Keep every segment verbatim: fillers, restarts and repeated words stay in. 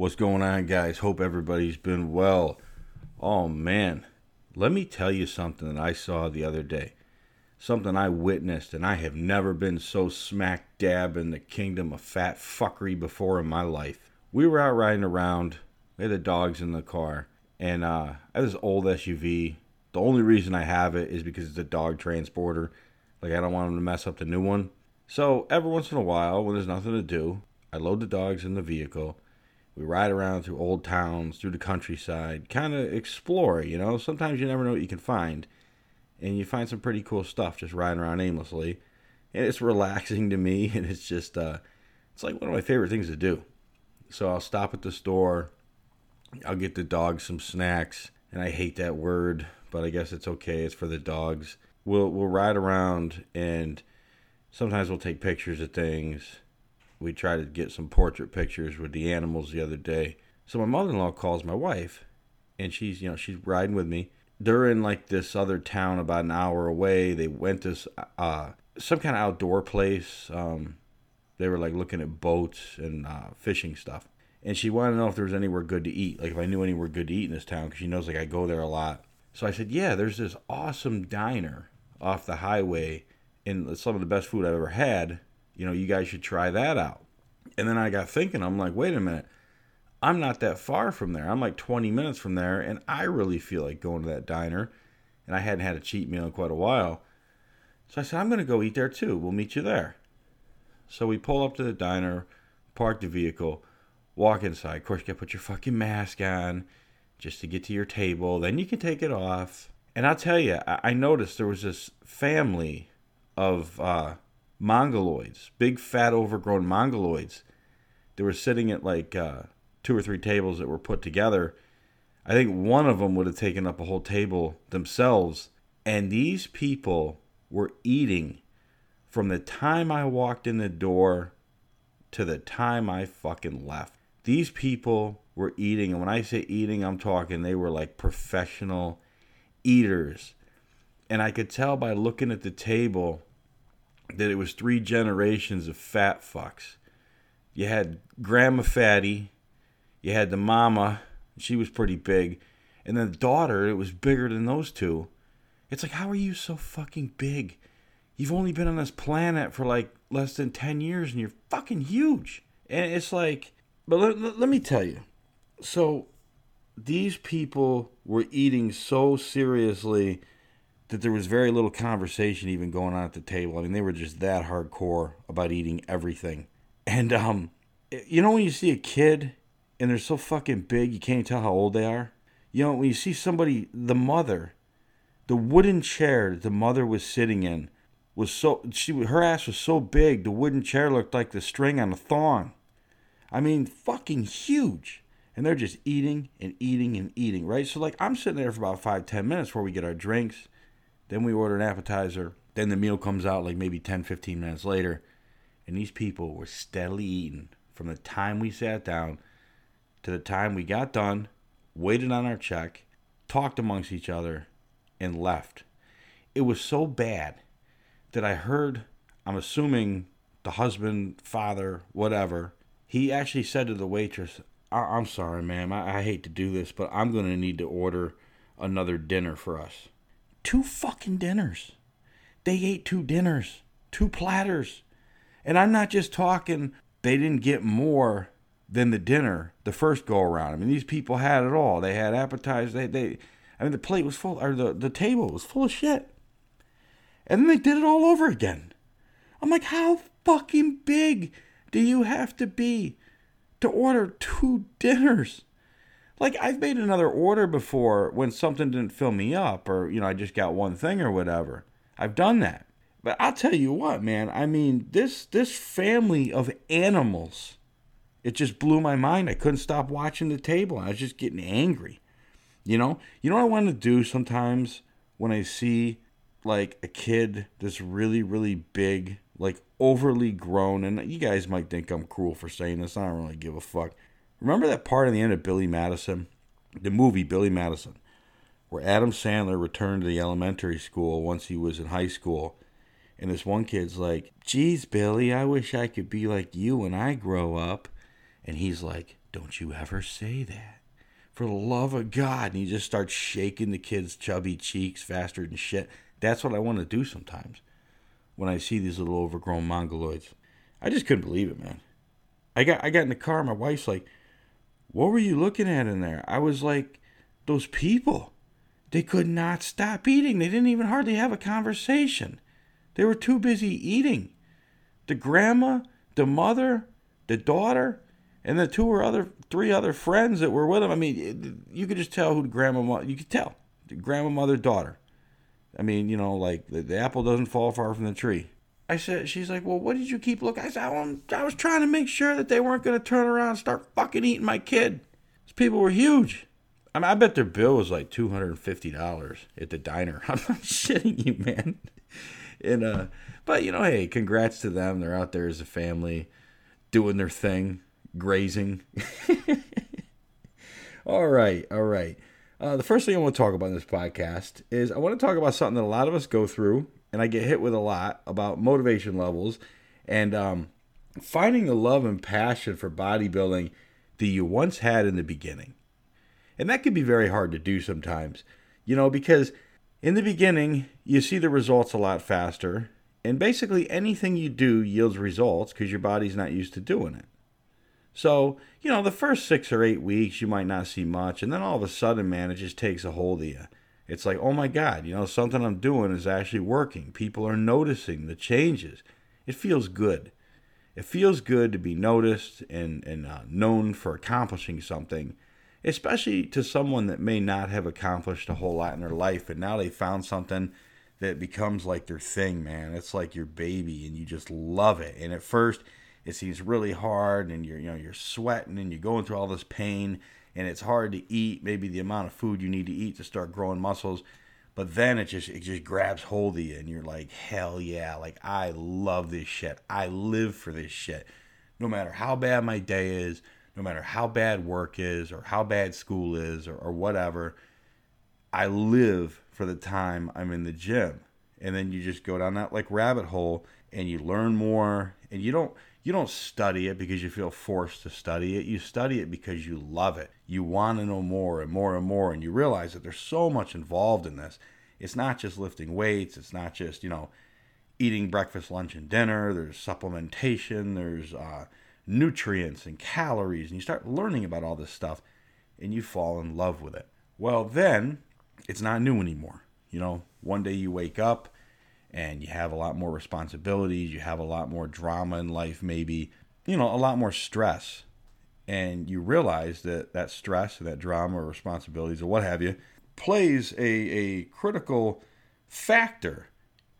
What's going on, guys? Hope everybody's been well. Oh, man. Let me tell you something that I saw the other day. Something I witnessed, and I have never been so smack dab in the kingdom of fat fuckery before in my life. We were out riding around. We had the dogs in the car. And uh, I had this old S U V. The only reason I have it is because it's a dog transporter. Like, I don't want them to mess up the new one. So, every once in a while, when there's nothing to do, I load the dogs in the vehicle. We ride around through old towns, through the countryside, kind of explore, you know. Sometimes you never know what you can find. And you find some pretty cool stuff just riding around aimlessly. And it's relaxing to me, and it's just, uh, it's like one of my favorite things to do. So I'll stop at the store. I'll get the dogs some snacks. And I hate that word, but I guess it's okay. It's for the dogs. We'll we'll ride around, and sometimes we'll take pictures of things. We tried to get some portrait pictures with the animals the other day. So my mother-in-law calls my wife, and she's, you know, she's riding with me. They're in like this other town about an hour away. They went to uh, some kind of outdoor place. Um, they were like looking at boats and uh, fishing stuff. And she wanted to know if there was anywhere good to eat. Like if I knew anywhere good to eat in this town, because she knows like I go there a lot. So I said, yeah, there's this awesome diner off the highway, and some of the best food I've ever had. You know, you guys should try that out. And then I got thinking, I'm like, wait a minute. I'm not that far from there. I'm like twenty minutes from there, and I really feel like going to that diner. And I hadn't had a cheat meal in quite a while. So I said, I'm going to go eat there too. We'll meet you there. So we pull up to the diner, park the vehicle, walk inside. Of course, you got to put your fucking mask on just to get to your table. Then you can take it off. And I'll tell you, I noticed there was this family of... uh Mongoloids, big fat overgrown Mongoloids. They were sitting at like uh, two or three tables that were put together. I think one of them would have taken up a whole table themselves. And these people were eating from the time I walked in the door to the time I fucking left. These people were eating. And when I say eating, I'm talking they were like professional eaters. And I could tell by looking at the table that it was three generations of fat fucks. You had Grandma Fatty, you had the mama, she was pretty big, and then the daughter, it was bigger than those two. It's like, how are you so fucking big? You've only been on this planet for like less than ten years, and you're fucking huge. And it's like, but let, let, let me tell you. So these people were eating so seriously that there was very little conversation even going on at the table. I mean, they were just that hardcore about eating everything. And, um, you know when you see a kid and they're so fucking big, you can't even tell how old they are? You know, when you see somebody, the mother, the wooden chair that the mother was sitting in was so, she, her ass was so big, the wooden chair looked like the string on a thong. I mean, fucking huge. And they're just eating and eating and eating, right? So, like, I'm sitting there for about five, ten minutes before we get our drinks. Then we order an appetizer. Then the meal comes out like maybe ten, fifteen minutes later. And these people were steadily eating from the time we sat down to the time we got done, waited on our check, talked amongst each other, and left. It was so bad that I heard, I'm assuming the husband, father, whatever, he actually said to the waitress, I- I'm sorry, ma'am, I-, I hate to do this, but I'm going to need to order another dinner for us. Two fucking dinners. They ate two dinners, two platters. And I'm not just talking, they didn't get more than the dinner the first go around. I mean, these people had it all. They had appetizers. They, they, I mean, the plate was full, or the, the table was full of shit. And then they did it all over again. I'm like, how fucking big do you have to be to order two dinners? Like, I've made another order before when something didn't fill me up, or, you know, I just got one thing or whatever. I've done that. But I'll tell you what, man. I mean, this this family of animals, it just blew my mind. I couldn't stop watching the table. I was just getting angry. You know? You know what I want to do sometimes when I see, like, a kid that's really, really big, like, overly grown? And you guys might think I'm cruel for saying this. I don't really give a fuck. Remember that part in the end of Billy Madison, the movie Billy Madison, where Adam Sandler returned to the elementary school once he was in high school, and this one kid's like, geez, Billy, I wish I could be like you when I grow up. And he's like, don't you ever say that. For the love of God. And you just start shaking the kid's chubby cheeks faster than shit. That's what I want to do sometimes when I see these little overgrown mongoloids. I just couldn't believe it, man. I got I got in the car. My wife's like, what were you looking at in there? I was like, those people. They could not stop eating. They didn't even hardly have a conversation. They were too busy eating. The grandma, the mother, the daughter, and the two or other, three other friends that were with them. I mean, you could just tell who the grandma, you could tell. The grandma, mother, daughter. I mean, you know, like the, the apple doesn't fall far from the tree. I said, she's like, well, what did you keep looking? I said, I was trying to make sure that they weren't going to turn around and start fucking eating my kid. These people were huge. I mean, I bet their bill was like two hundred fifty dollars at the diner. I'm not shitting you, man. And uh, but, you know, hey, congrats to them. They're out there as a family doing their thing, grazing. all right, all right. Uh, the first thing I want to talk about in this podcast is I want to talk about something that a lot of us go through, and I get hit with a lot, about motivation levels and um, finding the love and passion for bodybuilding that you once had in the beginning. And that can be very hard to do sometimes, you know, because in the beginning, you see the results a lot faster. And basically anything you do yields results because your body's not used to doing it. So, you know, the first six or eight weeks, you might not see much. And then all of a sudden, man, it just takes a hold of you. It's like, oh my God, you know, something I'm doing is actually working. People are noticing the changes. It feels good. It feels good to be noticed and, and uh, known for accomplishing something. Especially to someone that may not have accomplished a whole lot in their life, and now they found something that becomes like their thing, man. It's like your baby, and you just love it. And at first, it seems really hard, and you're you know you're sweating, and you're going through all this pain, and it's hard to eat. Maybe the amount of food you need to eat to start growing muscles, but then it just it just grabs hold of you, and you're like, hell yeah, like I love this shit. I live for this shit. No matter how bad my day is. No matter how bad work is or how bad school is or, or whatever, I live for the time I'm in the gym. And then you just go down that like rabbit hole and you learn more. And you don't you don't study it because you feel forced to study it. You study it because you love it. You want to know more and more and more. And you realize that there's so much involved in this. It's not just lifting weights. It's not just, you know, eating breakfast, lunch, and dinner. There's supplementation. There's uh nutrients and calories, and you start learning about all this stuff and you fall in love with it. Well, then it's not new anymore. You know, one day you wake up and you have a lot more responsibilities, you have a lot more drama in life, maybe, you know, a lot more stress. And you realize that that stress and that drama or responsibilities or what have you plays a, a critical factor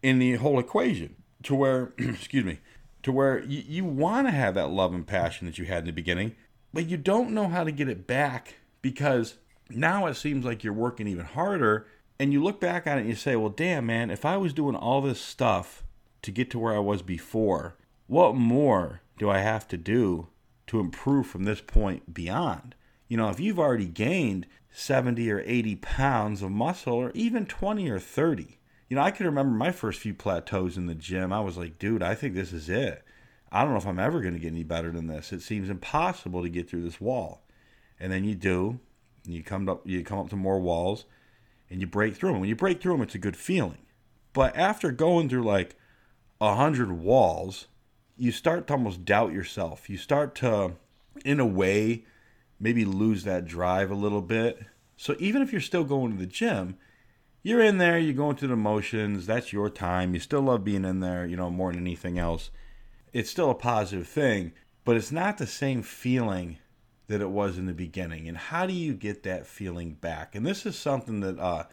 in the whole equation to where, excuse me, to where you, you want to have that love and passion that you had in the beginning, but you don't know how to get it back because now it seems like you're working even harder. And you look back on it and you say, well, damn, man, if I was doing all this stuff to get to where I was before, what more do I have to do to improve from this point beyond? You know, if you've already gained seventy or eighty pounds of muscle or even twenty or thirty, you know, I can remember my first few plateaus in the gym. I was like, dude, I think this is it. I don't know if I'm ever going to get any better than this. It seems impossible to get through this wall. And then you do, and you come up, you come up to more walls, and you break through them. When you break through them, it's a good feeling. But after going through like a hundred walls, you start to almost doubt yourself. You start to, in a way, maybe lose that drive a little bit. So even if you're still going to the gym, you're in there, you're going through the motions, that's your time, you still love being in there, you know, more than anything else. It's still a positive thing, but it's not the same feeling that it was in the beginning. And how do you get that feeling back? And this is something that uh,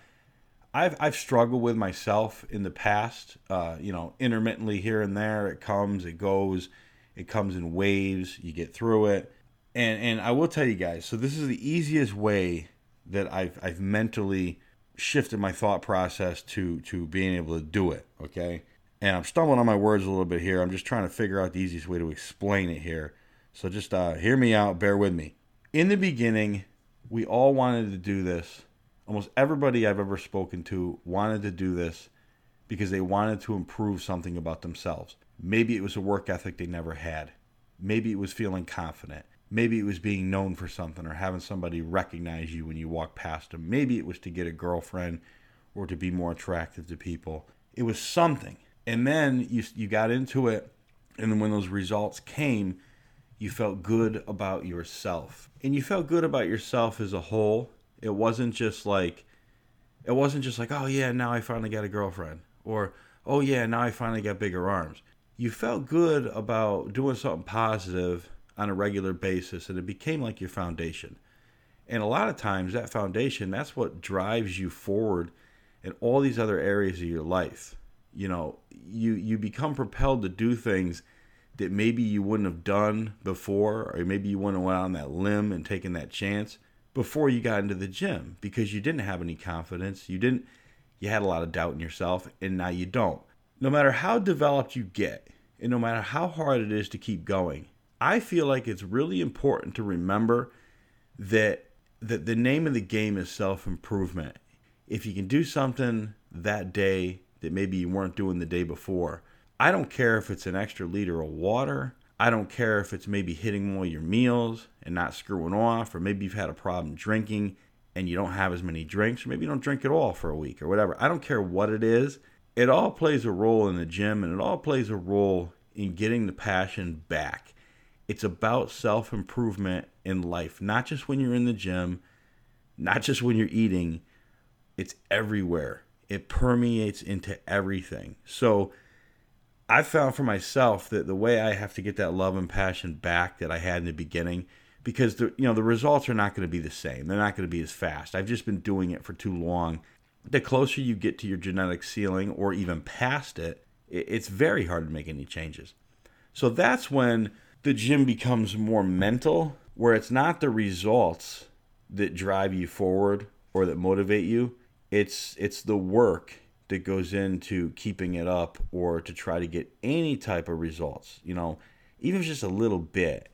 I've I've struggled with myself in the past, uh, you know, intermittently here and there. It comes, it goes, it comes in waves, you get through it. And and I will tell you guys, so this is the easiest way that I've I've mentally shifted my thought process to to being able to do it, okay? And I'm stumbling on my words a little bit here. I'm just trying to figure out the easiest way to explain it here. So just uh, hear me out, bear with me. In the beginning, we all wanted to do this. Almost everybody I've ever spoken to wanted to do this because they wanted to improve something about themselves. Maybe it was a work ethic they never had. Maybe it was feeling confident. Maybe it was being known for something or having somebody recognize you when you walk past them. Maybe it was to get a girlfriend or to be more attractive to people. It was something. And then you you got into it, and then when those results came, you felt good about yourself. And you felt good about yourself as a whole. It wasn't just like, it wasn't just like, oh yeah, now I finally got a girlfriend. Or, oh yeah, now I finally got bigger arms. You felt good about doing something positive on a regular basis, and it became like your foundation. And a lot of times that foundation, that's what drives you forward in all these other areas of your life. You know, you, you become propelled to do things that maybe you wouldn't have done before, or maybe you wouldn't have went out on that limb and taken that chance before you got into the gym, because you didn't have any confidence. You didn't, you had a lot of doubt in yourself, and now you don't. No matter how developed you get, and no matter how hard it is to keep going, I feel like it's really important to remember that, that the name of the game is self-improvement. If you can do something that day that maybe you weren't doing the day before, I don't care if it's an extra liter of water. I don't care if it's maybe hitting more of your meals and not screwing off, or maybe you've had a problem drinking and you don't have as many drinks, or maybe you don't drink at all for a week or whatever. I don't care what it is. It all plays a role in the gym, and it all plays a role in getting the passion back. It's about self-improvement in life, not just when you're in the gym, not just when you're eating. It's everywhere. It permeates into everything. So I found for myself that the way I have to get that love and passion back that I had in the beginning, because the, you know, the results are not going to be the same. They're not going to be as fast. I've just been doing it for too long. The closer you get to your genetic ceiling or even past it, it's very hard to make any changes. So that's when the gym becomes more mental, where it's not the results that drive you forward or that motivate you. It's it's the work that goes into keeping it up, or to try to get any type of results, you know, even just a little bit.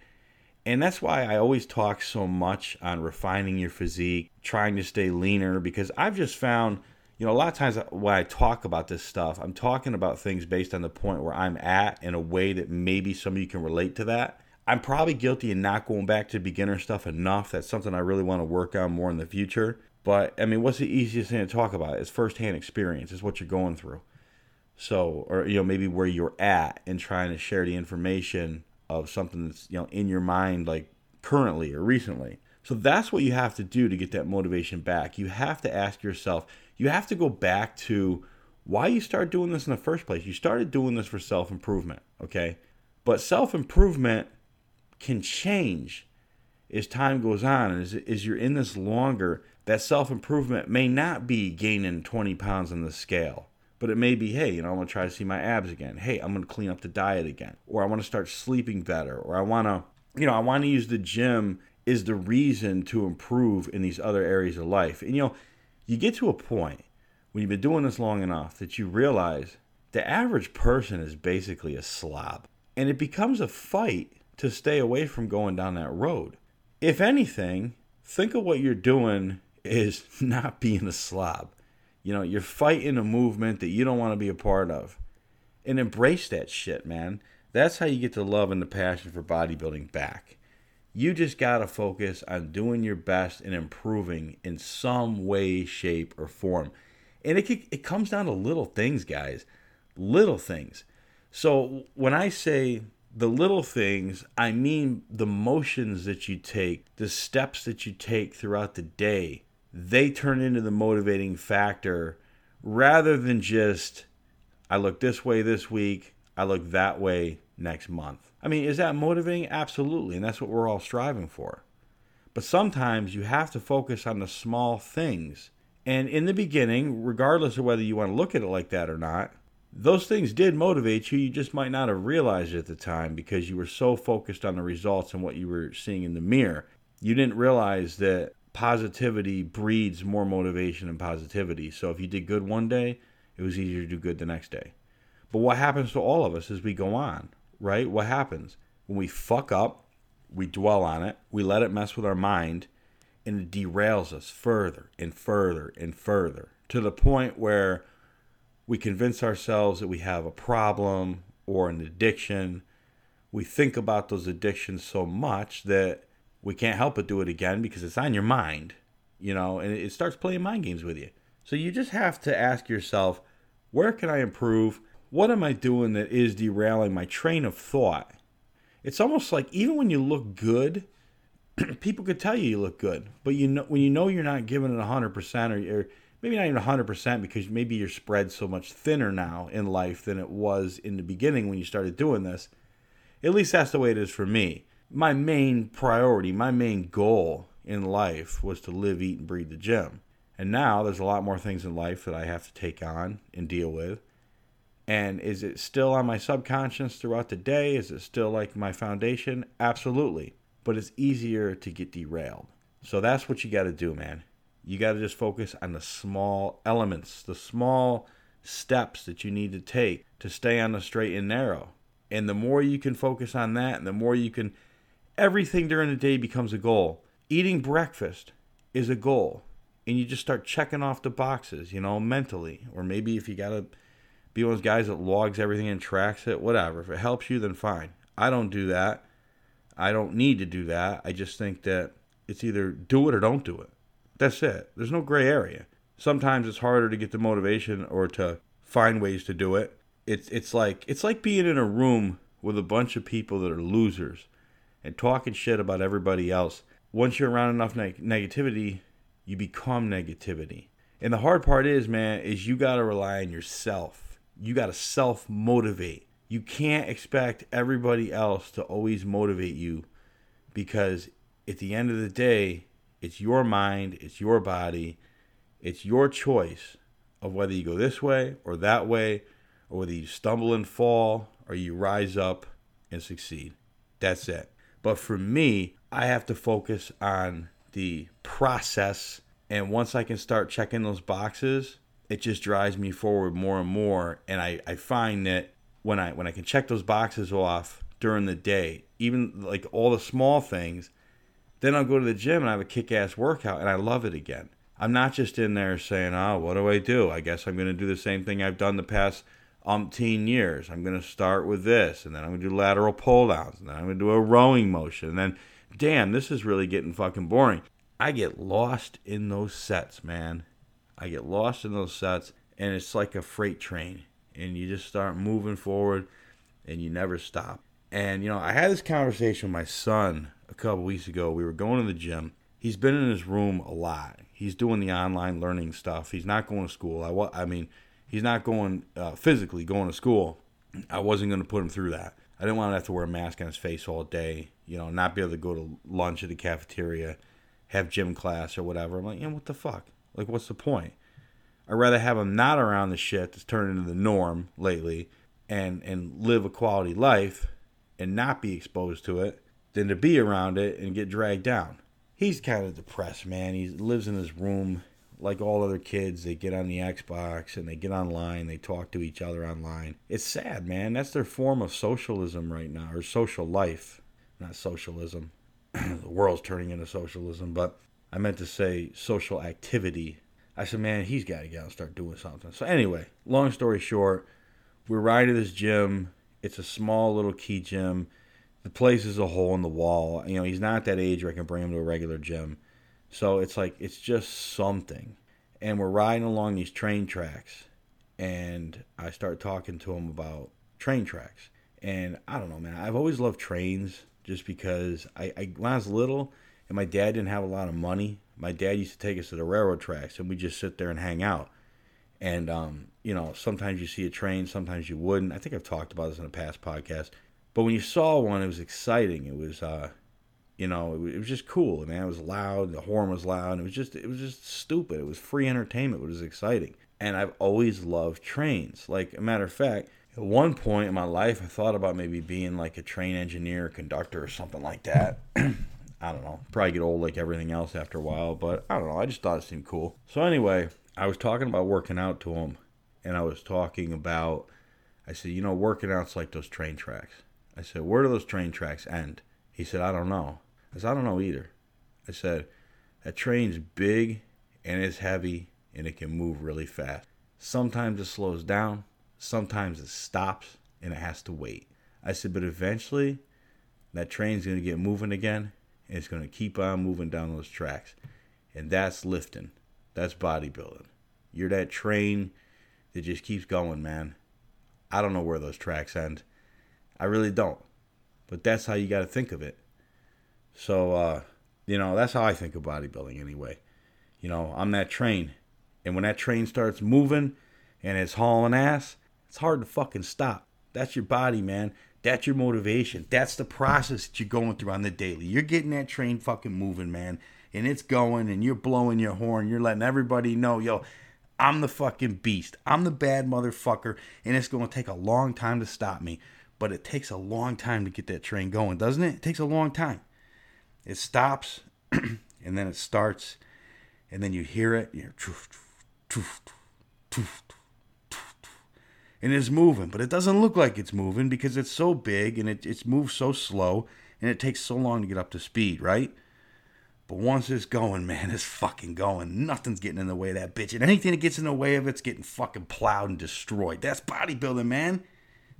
And that's why I always talk so much on refining your physique, trying to stay leaner, because I've just found, you know, a lot of times when I talk about this stuff, I'm talking about things based on the point where I'm at in a way that maybe some of you can relate to that. I'm probably guilty of not going back to beginner stuff enough. That's something I really want to work on more in the future. But, I mean, what's the easiest thing to talk about? It's firsthand experience. It's what you're going through. So, or, you know, maybe where you're at, and trying to share the information of something that's, you know, in your mind, like currently or recently. So that's what you have to do to get that motivation back. You have to ask yourself, you have to go back to why you started doing this in the first place. You started doing this for self-improvement, okay? But self-improvement can change as time goes on, and as, as you're in this longer, that self-improvement may not be gaining twenty pounds on the scale, but it may be, hey, you know, I'm going to try to see my abs again. Hey, I'm going to clean up the diet again, or I want to start sleeping better, or I want to, you know, I want to use the gym as the reason to improve in these other areas of life. And, you know, you get to a point when you've been doing this long enough that you realize the average person is basically a slob, and it becomes a fight to stay away from going down that road. If anything, think of what you're doing is not being a slob. You know, you're fighting a movement that you don't want to be a part of. And embrace that shit, man. That's how you get the love and the passion for bodybuilding back. You just got to focus on doing your best and improving in some way, shape, or form. And it can, it comes down to little things, guys. Little things. So when I say the little things, I mean the motions that you take, the steps that you take throughout the day. They turn into the motivating factor, rather than just, I look this way this week, I look that way next month. I mean, is that motivating? Absolutely, and that's what we're all striving for. But sometimes you have to focus on the small things. And in the beginning, regardless of whether you want to look at it like that or not, those things did motivate you. You just might not have realized it at the time, because you were so focused on the results and what you were seeing in the mirror. You didn't realize that positivity breeds more motivation and positivity. So if you did good one day, it was easier to do good the next day. But what happens to all of us as we go on, right? What happens? When we fuck up, we dwell on it, we let it mess with our mind, and it derails us further and further and further, to the point where we convince ourselves that we have a problem or an addiction, we think about those addictions so much that we can't help but do it again because it's on your mind, you know, and it starts playing mind games with you. So you just have to ask yourself, where can I improve? What am I doing that is derailing my train of thought? It's almost like even when you look good, people could tell you you look good, but you know when you know you're not giving it one hundred percent or you're maybe not even one hundred percent because maybe your spread's so much thinner now in life than it was in the beginning when you started doing this. At least that's the way it is for me. My main priority, my main goal in life was to live, eat, and breathe the gym. And now there's a lot more things in life that I have to take on and deal with. And is it still on my subconscious throughout the day? Is it still like my foundation? Absolutely. But it's easier to get derailed. So that's what you got to do, man. You got to just focus on the small elements, the small steps that you need to take to stay on the straight and narrow. And the more you can focus on that, and the more you can, everything during the day becomes a goal. Eating breakfast is a goal. And you just start checking off the boxes, you know, mentally. Or maybe if you got to be one of those guys that logs everything and tracks it, whatever. If it helps you, then fine. I don't do that. I don't need to do that. I just think that it's either do it or don't do it. That's it. There's no gray area. Sometimes it's harder to get the motivation or to find ways to do it. It's it's like it's like being in a room with a bunch of people that are losers and talking shit about everybody else. Once you're around enough neg- negativity, you become negativity. And the hard part is, man, is you got to rely on yourself. You got to self-motivate. You can't expect everybody else to always motivate you because at the end of the day, it's your mind, it's your body, it's your choice of whether you go this way or that way, or whether you stumble and fall or you rise up and succeed. That's it. But for me, I have to focus on the process, and once I can start checking those boxes, it just drives me forward more and more, and I, I find that when I when I can check those boxes off during the day, even like all the small things, then I'll go to the gym and I have a kick-ass workout, and I love it again. I'm not just in there saying, oh, what do I do? I guess I'm going to do the same thing I've done the past umpteen years. I'm going to start with this, and then I'm going to do lateral pull-downs, and then I'm going to do a rowing motion, and then damn, this is really getting fucking boring. I get lost in those sets, man. I get lost in those sets, and it's like a freight train. And you just start moving forward, and you never stop. And, you know, I had this conversation with my son a couple weeks ago. We were going to the gym. He's been in his room a lot. He's doing the online learning stuff. He's not going to school. I, I mean, he's not going uh, physically going to school. I wasn't going to put him through that. I didn't want to have to wear a mask on his face all day, you know, not be able to go to lunch at the cafeteria, have gym class or whatever. I'm like, yeah, what the fuck? Like, what's the point? I'd rather have him not around the shit that's turned into the norm lately and, and live a quality life and not be exposed to it than to be around it and get dragged down. He's kind of depressed, man. He lives in his room like all other kids. They get on the Xbox and they get online. They talk to each other online. It's sad, man. That's their form of socialism right now, or social life. Not socialism. The world's turning into socialism, but I meant to say social activity. I said, man, he's got to get out and start doing something. So anyway, long story short, we're riding to this gym. It's a small little key gym. The place is a hole in the wall. You know, he's not that age where I can bring him to a regular gym. So it's like, it's just something. And we're riding along these train tracks. And I start talking to him about train tracks. And I don't know, man, I've always loved trains just because I, I when I was little and my dad didn't have a lot of money, my dad used to take us to the railroad tracks, and we just sit there and hang out. And, um, you know, sometimes you see a train, sometimes you wouldn't. I think I've talked about this in a past podcast. But when you saw one, it was exciting. It was, uh, you know, it was, it was just cool, man. It was loud. The horn was loud. It was just, it was just stupid. It was free entertainment. It was exciting. And I've always loved trains. Like, a matter of fact, at one point in my life, I thought about maybe being like a train engineer or conductor or something like that. I don't know, probably get old like everything else after a while, but I don't know, I just thought it seemed cool. So anyway, I was talking about working out to him, and I was talking about, I said, you know, working out's like those train tracks. I said, where do those train tracks end? He said, I don't know. I said, I don't know either. I said, that train's big, and it's heavy, and it can move really fast. Sometimes it slows down, sometimes it stops, and it has to wait. I said, but eventually that train's going to get moving again, and it's going to keep on moving down those tracks. And that's lifting. That's bodybuilding. You're that train that just keeps going, man. I don't know where those tracks end. I really don't. But that's how you got to think of it. So, uh, you know, that's how I think of bodybuilding anyway. You know, I'm that train. And when that train starts moving and it's hauling ass, it's hard to fucking stop. That's your body, man. That's your motivation. That's the process that you're going through on the daily. You're getting that train fucking moving, man. And it's going, and you're blowing your horn. You're letting everybody know, yo, I'm the fucking beast. I'm the bad motherfucker. And it's going to take a long time to stop me. But it takes a long time to get that train going, doesn't it? It takes a long time. It stops, and then it starts, and then you hear it, and you're, and it's moving, but it doesn't look like it's moving because it's so big, and it, it's moved so slow, and it takes so long to get up to speed, right? But once it's going, man, it's fucking going. Nothing's getting in the way of that bitch, and anything that gets in the way of it's getting fucking plowed and destroyed. That's bodybuilding, man.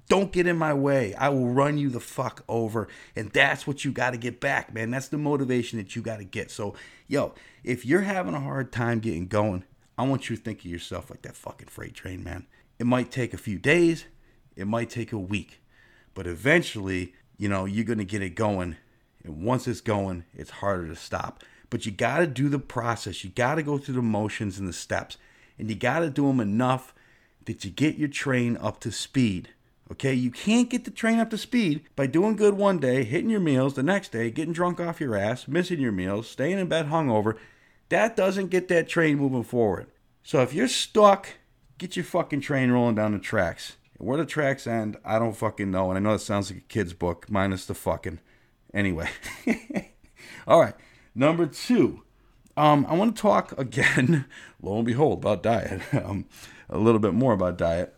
Don't get in my way. I will run you the fuck over. And that's what you got to get back, man. That's the motivation that you got to get. So, yo, if you're having a hard time getting going, I want you to think of yourself like that fucking freight train, man. It might take a few days. It might take a week. But eventually, you know, you're going to get it going. And once it's going, it's harder to stop. But you got to do the process. You got to go through the motions and the steps. And you got to do them enough that you get your train up to speed. Okay, you can't get the train up to speed by doing good one day, hitting your meals the next day, getting drunk off your ass, missing your meals, staying in bed hungover. That doesn't get that train moving forward. So if you're stuck, get your fucking train rolling down the tracks. Where the tracks end, I don't fucking know. And I know that sounds like a kid's book, minus the fucking. Anyway. All right, number two. Um, I want to talk again, lo and behold, about diet. Um, a little bit more about diet.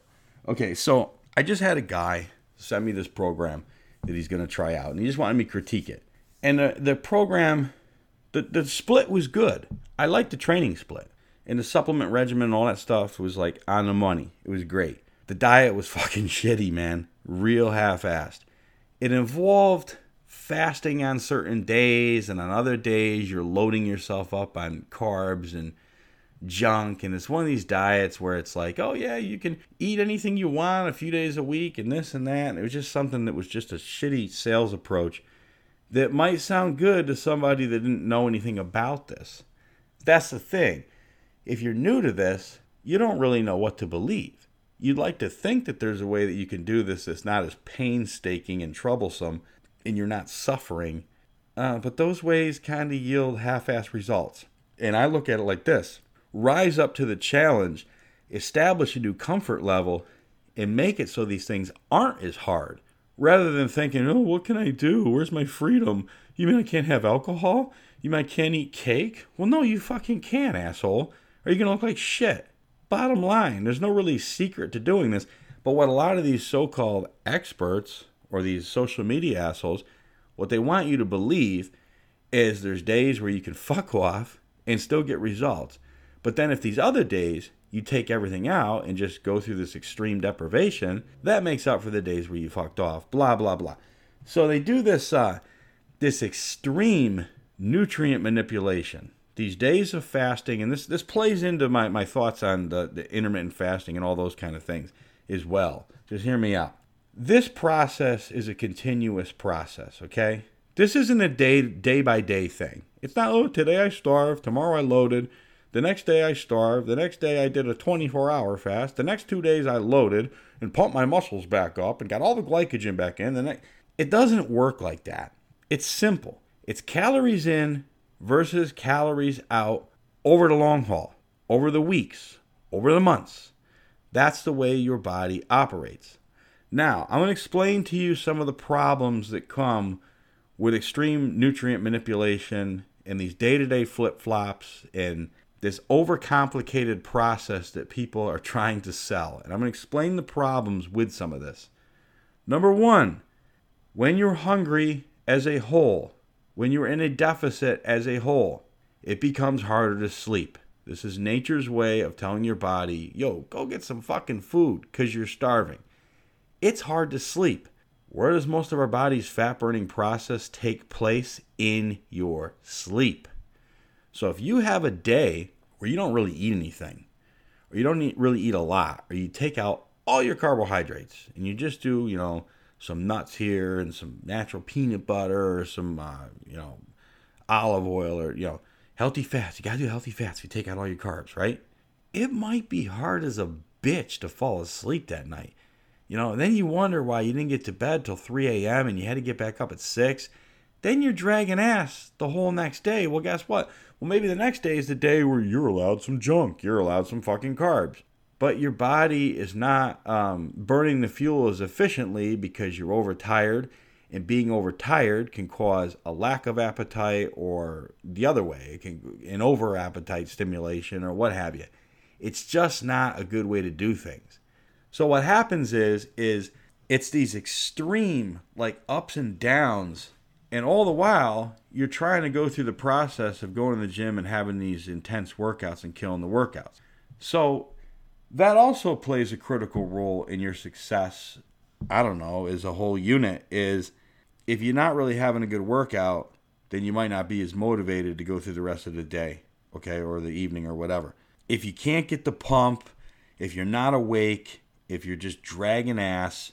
Okay, so I just had a guy send me this program that he's going to try out, and he just wanted me to critique it. And the, the program, the, the split was good. I liked the training split. And the supplement regimen and all that stuff was like on the money. It was great. The diet was fucking shitty, man. Real half-assed. It involved fasting on certain days, and on other days you're loading yourself up on carbs and junk, and it's one of these diets where it's like, oh yeah, you can eat anything you want a few days a week and this and that, and it was just something that was just a shitty sales approach that might sound good to somebody that didn't know anything about this. That's the thing. If you're new to this, you don't really know what to believe. You'd like to think that there's a way that you can do this that's not as painstaking and troublesome, and you're not suffering, uh, but those ways kind of yield half-assed results. And I look at it like this. Rise up to the challenge, establish a new comfort level, and make it so these things aren't as hard. Rather than thinking, oh, what can I do? Where's my freedom? You mean I can't have alcohol? You mean I can't eat cake? Well, no, you fucking can, asshole. Or you're going to look like shit. Bottom line, there's no really secret to doing this. But what a lot of these so-called experts or these social media assholes, what they want you to believe is there's days where you can fuck off and still get results. But then if these other days you take everything out and just go through this extreme deprivation, that makes up for the days where you fucked off, blah, blah, blah. So they do this uh, this extreme nutrient manipulation, these days of fasting. And this, this plays into my, my thoughts on the, the intermittent fasting and all those kind of things as well. Just hear me out. This process is a continuous process, okay? This isn't a day day by day thing. It's not, oh, today I starved, tomorrow I loaded. The next day I starved, the next day I did a twenty-four hour fast, the next two days I loaded and pumped my muscles back up and got all the glycogen back in. The next, it doesn't work like that. It's simple. It's calories in versus calories out over the long haul, over the weeks, over the months. That's the way your body operates. Now, I'm going to explain to you some of the problems that come with extreme nutrient manipulation and these day-to-day flip-flops and this overcomplicated process that people are trying to sell. And I'm going to explain the problems with some of this. Number one, when you're hungry as a whole, when you're in a deficit as a whole, it becomes harder to sleep. This is nature's way of telling your body, yo, go get some fucking food because you're starving. It's hard to sleep. Where does most of our body's fat-burning process take place? In your sleep. So if you have a day where you don't really eat anything, or you don't eat, really eat a lot, or you take out all your carbohydrates, and you just do, you know, some nuts here and some natural peanut butter or some, uh, you know, olive oil or, you know, healthy fats. You got to do healthy fats if you take out all your carbs, right? It might be hard as a bitch to fall asleep that night. You know, and then you wonder why you didn't get to bed till three a.m. and you had to get back up at six. Then you're dragging ass the whole next day. Well, guess what? Well, maybe the next day is the day where you're allowed some junk. You're allowed some fucking carbs. But your body is not um, burning the fuel as efficiently because you're overtired. And being overtired can cause a lack of appetite, or the other way, it can an over-appetite stimulation or what have you. It's just not a good way to do things. So what happens is, is it's these extreme like ups and downs, and all the while you're trying to go through the process of going to the gym and having these intense workouts and killing the workouts. So that also plays a critical role in your success. I don't know, as a whole unit, is if you're not really having a good workout, then you might not be as motivated to go through the rest of the day, okay, or the evening or whatever. If you can't get the pump, if you're not awake, if you're just dragging ass,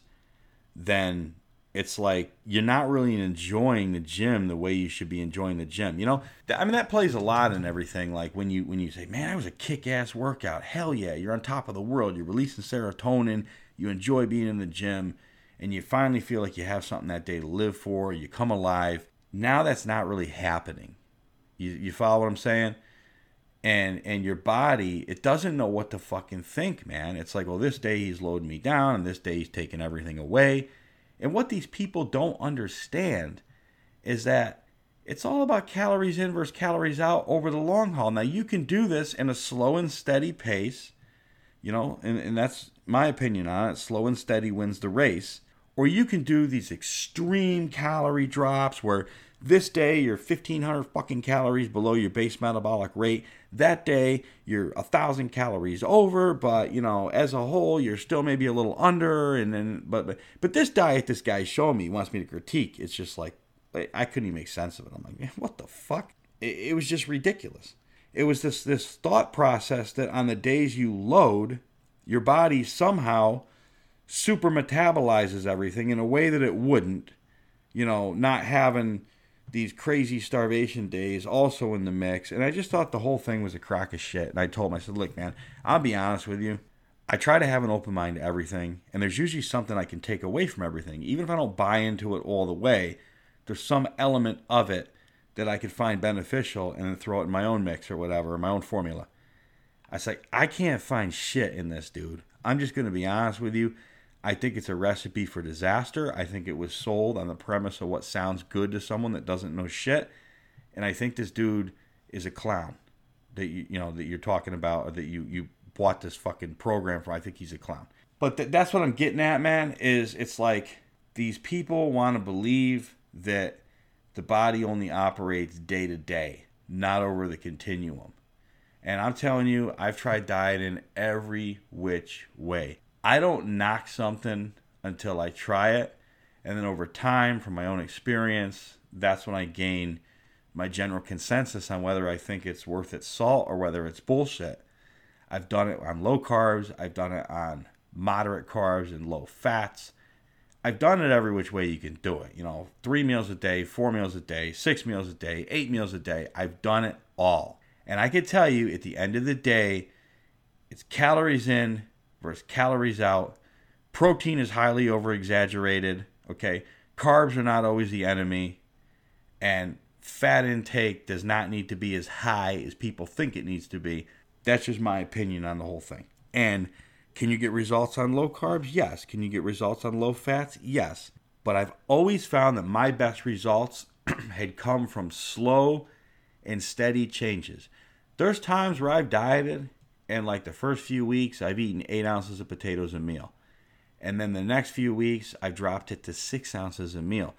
then it's like you're not really enjoying the gym the way you should be enjoying the gym. You know, I mean, that plays a lot in everything. Like when you when you say, man, that was a kick-ass workout. Hell yeah, you're on top of the world. You're releasing serotonin. You enjoy being in the gym, and you finally feel like you have something that day to live for. You come alive. Now that's not really happening. You you follow what I'm saying? And and your body, it doesn't know what to fucking think, man. It's like, well, this day he's loading me down, and this day he's taking everything away. And what these people don't understand is that it's all about calories in versus calories out over the long haul. Now, you can do this in a slow and steady pace, you know, and, and that's my opinion on it. Slow and steady wins the race. Or you can do these extreme calorie drops where this day you're fifteen hundred fucking calories below your base metabolic rate. That day you're one thousand calories over, but, you know, as a whole you're still maybe a little under. And then, but but, but this diet this guy's showing me, he wants me to critique. It's just like, I couldn't even make sense of it. I'm like, man, what the fuck? It, it was just ridiculous. It was this this thought process that on the days you load, your body somehow super metabolizes everything in a way that it wouldn't, you know, not having these crazy starvation days also in the mix. And I just thought the whole thing was a crock of shit. And I told him, I said, look, man, I'll be honest with you. I try to have an open mind to everything. And there's usually something I can take away from everything. Even if I don't buy into it all the way, there's some element of it that I could find beneficial and then throw it in my own mix or whatever, or my own formula. I was like, I can't find shit in this, dude. I'm just going to be honest with you. I think it's a recipe for disaster. I think it was sold on the premise of what sounds good to someone that doesn't know shit. And I think this dude is a clown that you you know that you're talking about, or that you, you bought this fucking program from. I think he's a clown. But th- that's what I'm getting at, man, is it's like these people want to believe that the body only operates day to day, not over the continuum. And I'm telling you, I've tried dieting every which way. I don't knock something until I try it. And then over time, from my own experience, that's when I gain my general consensus on whether I think it's worth its salt or whether it's bullshit. I've done it on low carbs. I've done it on moderate carbs and low fats. I've done it every which way you can do it. You know, three meals a day, four meals a day, six meals a day, eight meals a day. I've done it all. And I can tell you at the end of the day, it's calories in versus calories out. Protein is highly over-exaggerated, okay? Carbs are not always the enemy. And fat intake does not need to be as high as people think it needs to be. That's just my opinion on the whole thing. And can you get results on low carbs? Yes. Can you get results on low fats? Yes. But I've always found that my best results had come from slow and steady changes. There's times where I've dieted, and like the first few weeks, I've eaten eight ounces of potatoes a meal. And then the next few weeks, I've dropped it to six ounces a meal.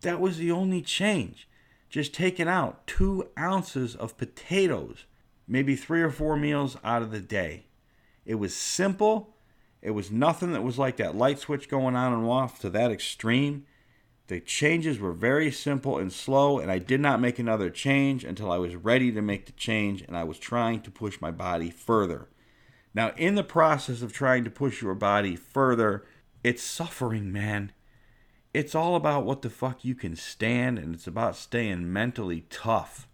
That was the only change. Just taking out two ounces of potatoes, maybe three or four meals out of the day. It was simple, It was nothing that was like that light switch going on and off to that extreme. The changes were very simple and slow, and I did not make another change until I was ready to make the change, and I was trying to push my body further. Now, in the process of trying to push your body further, it's suffering, man. It's all about what the fuck you can stand, and it's about staying mentally tough.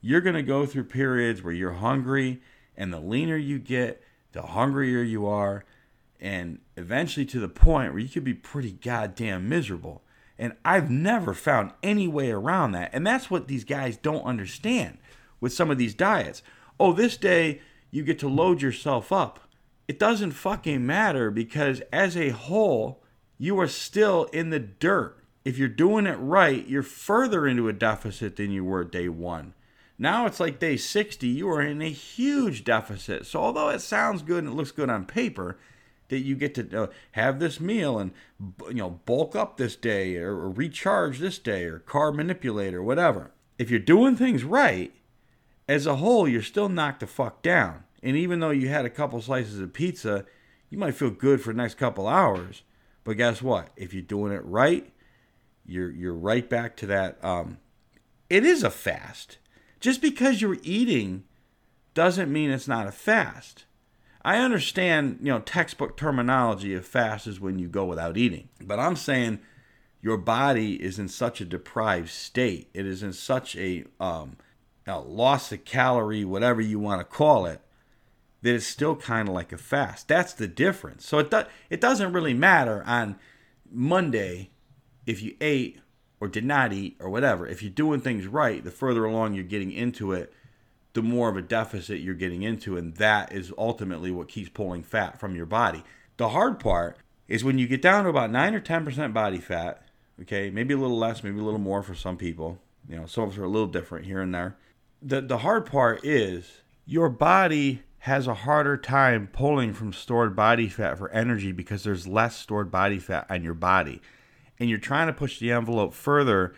You're going to go through periods where you're hungry, and the leaner you get, the hungrier you are, and eventually to the point where you could be pretty goddamn miserable. And I've never found any way around that. And that's what these guys don't understand with some of these diets. Oh, this day you get to load yourself up. It doesn't fucking matter, because as a whole, you are still in the dirt. If you're doing it right, you're further into a deficit than you were day one. Now it's like day sixty, you are in a huge deficit. So although it sounds good and it looks good on paper, that you get to have this meal and, you know, bulk up this day or recharge this day or carb manipulate or whatever. If you're doing things right, as a whole, you're still knocked the fuck down. And even though you had a couple slices of pizza, you might feel good for the next couple hours. But guess what? If you're doing it right, you're you're right back to that. Um, it is a fast. Just because you're eating doesn't mean it's not a fast. I understand, you know, textbook terminology of fast is when you go without eating. But I'm saying your body is in such a deprived state. It is in such a, um, a loss of calorie, whatever you want to call it, that it's still kind of like a fast. That's the difference. So it, do- it doesn't really matter on Monday if you ate or did not eat or whatever. If you're doing things right, the further along you're getting into it, the more of a deficit you're getting into, and that is ultimately what keeps pulling fat from your body. The hard part is when you get down to about nine or ten percent body fat, okay, maybe a little less, maybe a little more for some people. You know, some of us are a little different here and there. The, the hard part is your body has a harder time pulling from stored body fat for energy because there's less stored body fat on your body. And you're trying to push the envelope further,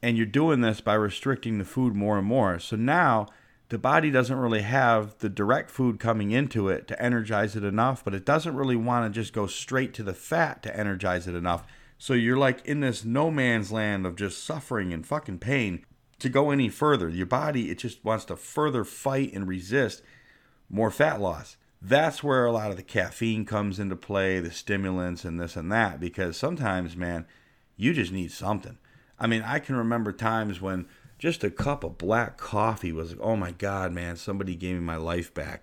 and you're doing this by restricting the food more and more. So now the body doesn't really have the direct food coming into it to energize it enough, but it doesn't really want to just go straight to the fat to energize it enough. So you're like in this no man's land of just suffering and fucking pain to go any further. Your body, it just wants to further fight and resist more fat loss. That's where a lot of the caffeine comes into play, the stimulants and this and that, because sometimes, man, you just need something. I mean, I can remember times when just a cup of black coffee was, oh my God, man, somebody gave me my life back.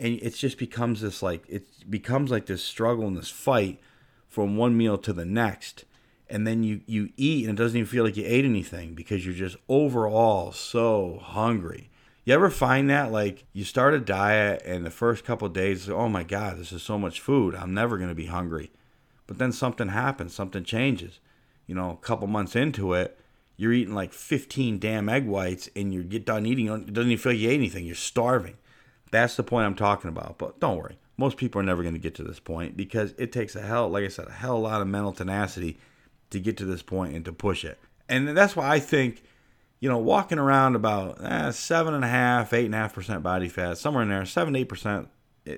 And it just becomes this like, it becomes like this struggle and this fight from one meal to the next. And then you, you eat and it doesn't even feel like you ate anything because you're just overall so hungry. You ever find that? Like you start a diet and the first couple of days, oh my God, this is so much food. I'm never going to be hungry. But then something happens, something changes. You know, a couple months into it, you're eating like fifteen damn egg whites and you get done eating. It doesn't even feel like you ate anything. You're starving. That's the point I'm talking about. But don't worry. Most people are never going to get to this point because it takes a hell, like I said, a hell lot of mental tenacity to get to this point and to push it. And that's why I think, you know, walking around about eh, seven and a half, eight and a half percent body fat, somewhere in there, seven, eight percent,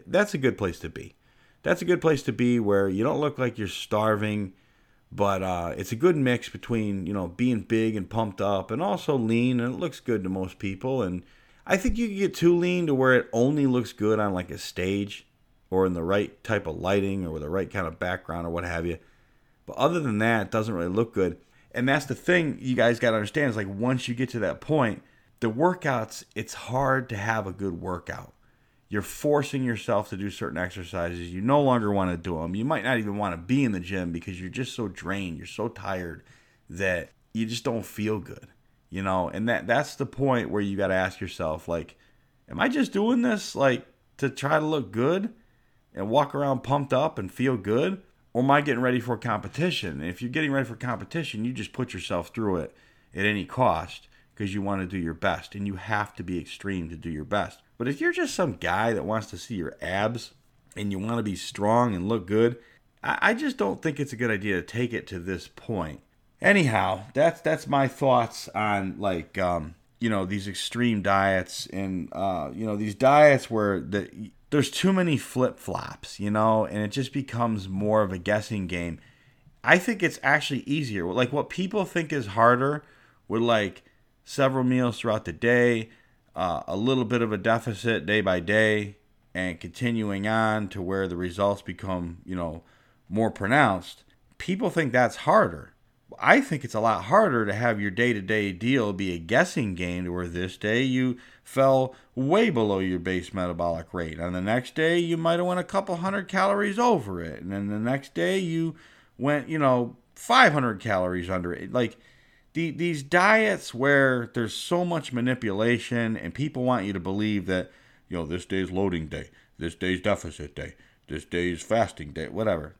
that's a good place to be. That's a good place to be where you don't look like you're starving. But uh, it's a good mix between, you know, being big and pumped up and also lean, and it looks good to most people. And I think you can get too lean to where it only looks good on like a stage or in the right type of lighting or with the right kind of background or what have you. But other than that, it doesn't really look good. And that's the thing you guys got to understand is like once you get to that point, the workouts, it's hard to have a good workout. You're forcing yourself to do certain exercises. You no longer want to do them. You might not even want to be in the gym because you're just so drained. You're so tired that you just don't feel good, you know? And that that's the point where you got to ask yourself, like, am I just doing this like to try to look good and walk around pumped up and feel good? Or am I getting ready for a competition? And if you're getting ready for competition, you just put yourself through it at any cost because you want to do your best. And you have to be extreme to do your best. But if you're just some guy that wants to see your abs and you want to be strong and look good, I, I just don't think it's a good idea to take it to this point. Anyhow, that's that's my thoughts on like um, you know, these extreme diets and, uh, you know, these diets where the, there's too many flip-flops, you know, and it just becomes more of a guessing game. I think it's actually easier. Like, what people think is harder with, like, several meals throughout the day, uh, a little bit of a deficit day by day, and continuing on to where the results become, you know, more pronounced. People think that's harder. I think it's a lot harder to have your day-to-day deal be a guessing game to where this day you fell way below your base metabolic rate. And the next day you might have went a couple hundred calories over it. And then the next day you went, you know, five hundred calories under it. Like the, these diets where there's so much manipulation and people want you to believe that, you know, this day's loading day, this day's deficit day, this day's fasting day, whatever.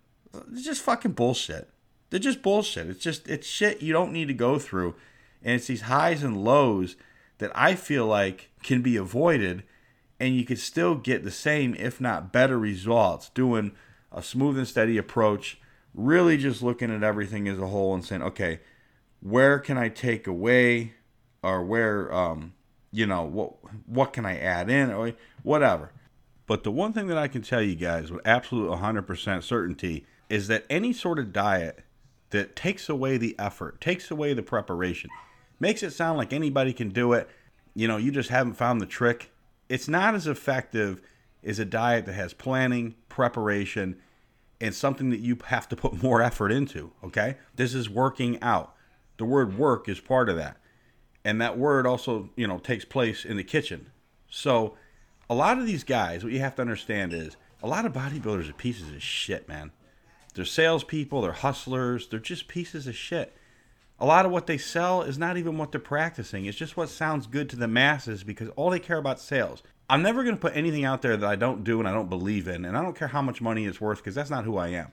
It's just fucking bullshit. They're just bullshit. It's just, it's shit you don't need to go through. And it's these highs and lows that I feel like can be avoided, and you could still get the same, if not better, results doing a smooth and steady approach, really just looking at everything as a whole and saying, okay, where can I take away, or where, um, you know, what what can I add in, or whatever. But the one thing that I can tell you guys with absolute one hundred percent certainty is that any sort of diet that takes away the effort, takes away the preparation, makes it sound like anybody can do it, you know, you just haven't found the trick. It's not as effective as a diet that has planning, preparation, and something that you have to put more effort into, okay? This is working out. The word work is part of that. And that word also, you know, takes place in the kitchen. So a lot of these guys, what you have to understand is a lot of bodybuilders are pieces of shit, man. They're salespeople, they're hustlers, they're just pieces of shit. A lot of what they sell is not even what they're practicing. It's just what sounds good to the masses because all they care about is sales. I'm never going to put anything out there that I don't do and I don't believe in, and I don't care how much money it's worth because that's not who I am.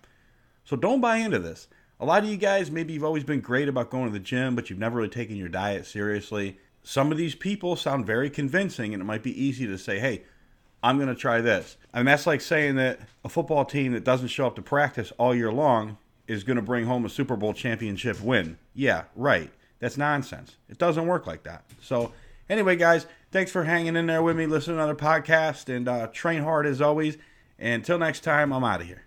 So don't buy into this. A lot of you guys, maybe you've always been great about going to the gym, but you've never really taken your diet seriously. Some of these people sound very convincing, and it might be easy to say, hey, I'm going to try this. And that's like saying that a football team that doesn't show up to practice all year long is going to bring home a Super Bowl championship win. Yeah, right. That's nonsense. It doesn't work like that. So anyway, guys, thanks for hanging in there with me, listening to another podcast, and uh, train hard as always. And until next time, I'm out of here.